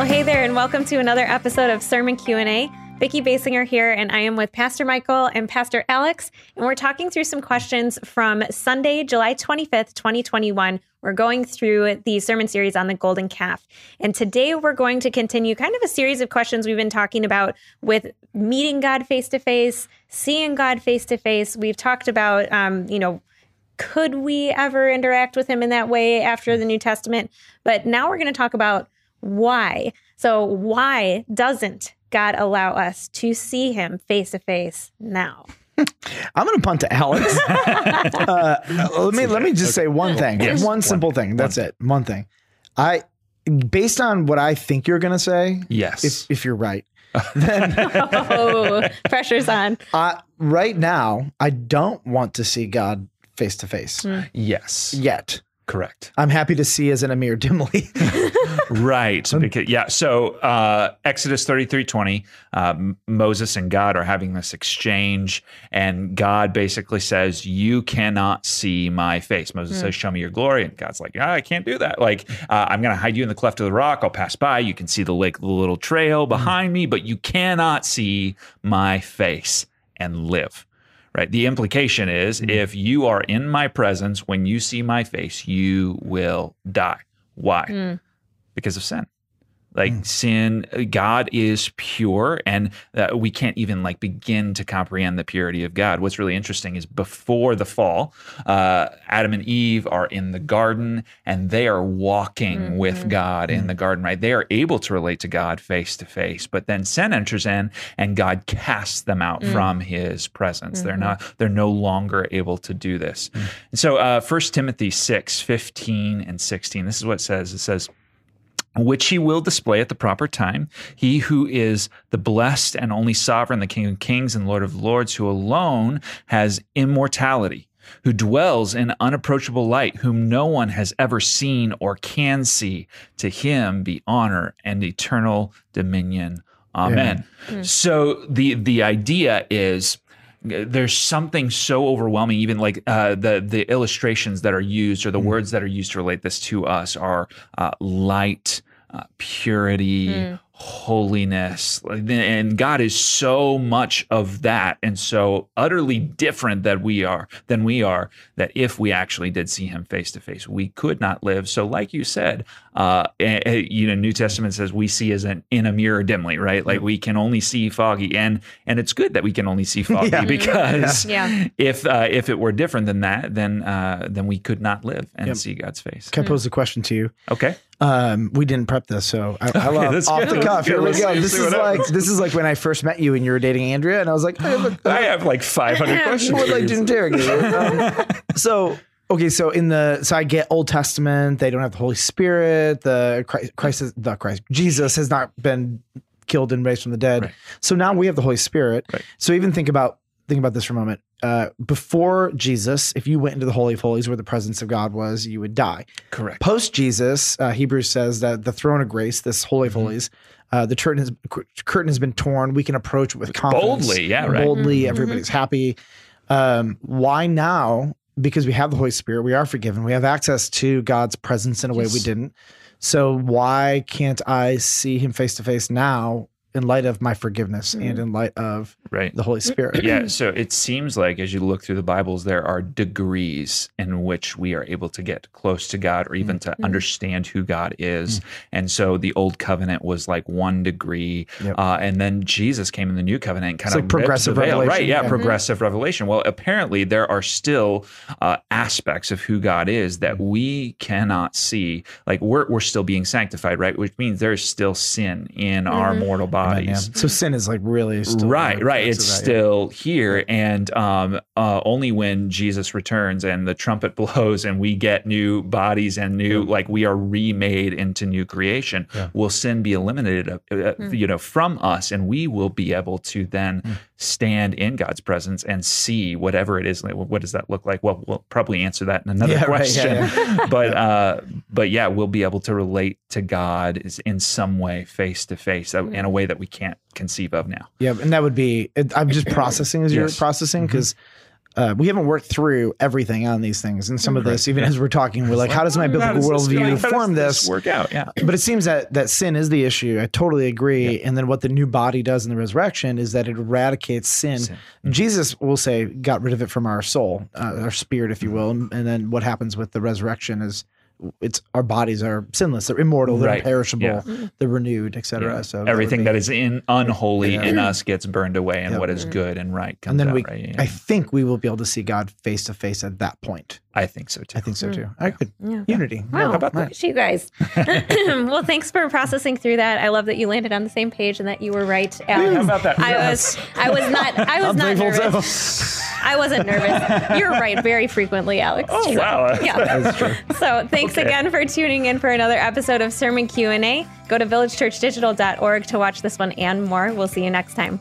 Well, hey there, and welcome to another episode of Sermon Q&A. Vicki Basinger here, and I am with Pastor Michael and Pastor Alex, and we're talking through some questions from Sunday, July 25th, 2021. We're going through the sermon series on the golden calf. And today we're going to continue kind of a series of questions we've been talking about with meeting God face-to-face, seeing God face-to-face. We've talked about, could we ever interact with him in that way after the New Testament? But now we're going to talk about why. So why doesn't God allow us to see him face to face now? I'm going to punt to Alex. Let me just say one thing. Yes. One simple thing. That's it. One thing. Based on what I think you're going to say, yes, if you're right, then pressure's on. Right now, I don't want to see God face to face. Yes. Yet. Correct. I'm happy to see as in a mirror dimly. Right. Because, yeah. So Exodus 33:20, Moses and God are having this exchange, and God basically says, "You cannot see my face." Moses says, "Show me your glory." And God's like, "I can't do that. Like, I'm going to hide you in the cleft of the rock. I'll pass by. You can see the lake, the little trail behind me, but you cannot see my face and live." Right. The implication is if you are in my presence, when you see my face, you will die. Why? Because of sin. Like sin, God is pure, and we can't even like begin to comprehend the purity of God. What's really interesting is before the fall, Adam and Eve are in the garden, and they are walking with God in the garden, right? They are able to relate to God face to face, but then sin enters in, and God casts them out from his presence. They're no longer able to do this. And so 1 Timothy 6:15 and 16, this is what it says. It says, "Which he will display at the proper time. He who is the blessed and only sovereign, the King of kings and Lord of lords, who alone has immortality, who dwells in unapproachable light, whom no one has ever seen or can see. To him be honor and eternal dominion. Amen." So the idea is, there's something so overwhelming, even like the illustrations that are used or the words that are used to relate this to us are light, purity, holiness. And God is so much of that and so utterly different that we are, that if we actually did see him face to face, we could not live. So like you said, New Testament says we see as in a mirror dimly, right? Like we can only see foggy, and it's good that we can only see foggy because if it were different than that, then we could not live and see God's face. Can I pose a question to you? Okay. We didn't prep this, so I love off the cuff. Here we go. This is like when I first met you and you were dating Andrea, and I was like, hey, look, I have like 500 questions. Would like to interrogate you. So I get Old Testament. They don't have the Holy Spirit. Jesus has not been killed and raised from the dead. Right. So now we have the Holy Spirit. Right. So even think about this for a moment. Before Jesus, if you went into the Holy of Holies where the presence of God was, you would die. Correct. Post Jesus, Hebrews says that the throne of grace, this Holy of Holies, the curtain has been torn. We can approach it with confidence. Boldly, yeah, right. Boldly, everybody's happy. Why now? Because we have the Holy Spirit, we are forgiven. We have access to God's presence in a way we didn't. So why can't I see him face to face now? In light of my forgiveness and in light of the Holy Spirit. Yeah, so it seems like as you look through the Bibles, there are degrees in which we are able to get close to God or even to understand who God is. And so the Old Covenant was like one degree. Yep. And then Jesus came in the New Covenant and kind of like progressive revelation. Right, yeah, progressive revelation. Well, apparently there are still aspects of who God is that we cannot see. Like we're still being sanctified, right? Which means there's still sin in our mortal body. So sin is like really still right. It's still here, and only when Jesus returns and the trumpet blows and we get new bodies and new, like we are remade into new creation, will sin be eliminated, from us, and we will be able to then stand in God's presence and see whatever it is. Like, what does that look like? Well, we'll probably answer that in another question. Right, but we'll be able to relate to God is in some way face to face in a way that we can't conceive of now. Yeah, and that would be, I'm just processing as you're processing, because we haven't worked through everything on these things. And some of this, even as we're talking, we're like, how does my biblical worldview form this? Work out, yeah. But it seems that sin is the issue. I totally agree. Yeah. And then what the new body does in the resurrection is that it eradicates sin. Mm-hmm. Jesus, we'll say, got rid of it from our soul, our spirit, if you will. And then what happens with the resurrection is it's our bodies are sinless, they're immortal, they're imperishable, they're renewed, etc. Yeah. So everything that is in unholy in us gets burned away, and what is good and right comes out. I think we will be able to see God face to face at that point. I think so too. I could unity. Wow, how about that? You guys. Well, thanks for processing through that. I love that you landed on the same page and that you were right. How about that? I was not nervous. I wasn't nervous. You're right very frequently, Alex. Oh, wow. Yeah. That's true. So thanks again for tuning in for another episode of Sermon Q&A. Go to VillageChurchDigital.org to watch this one and more. We'll see you next time.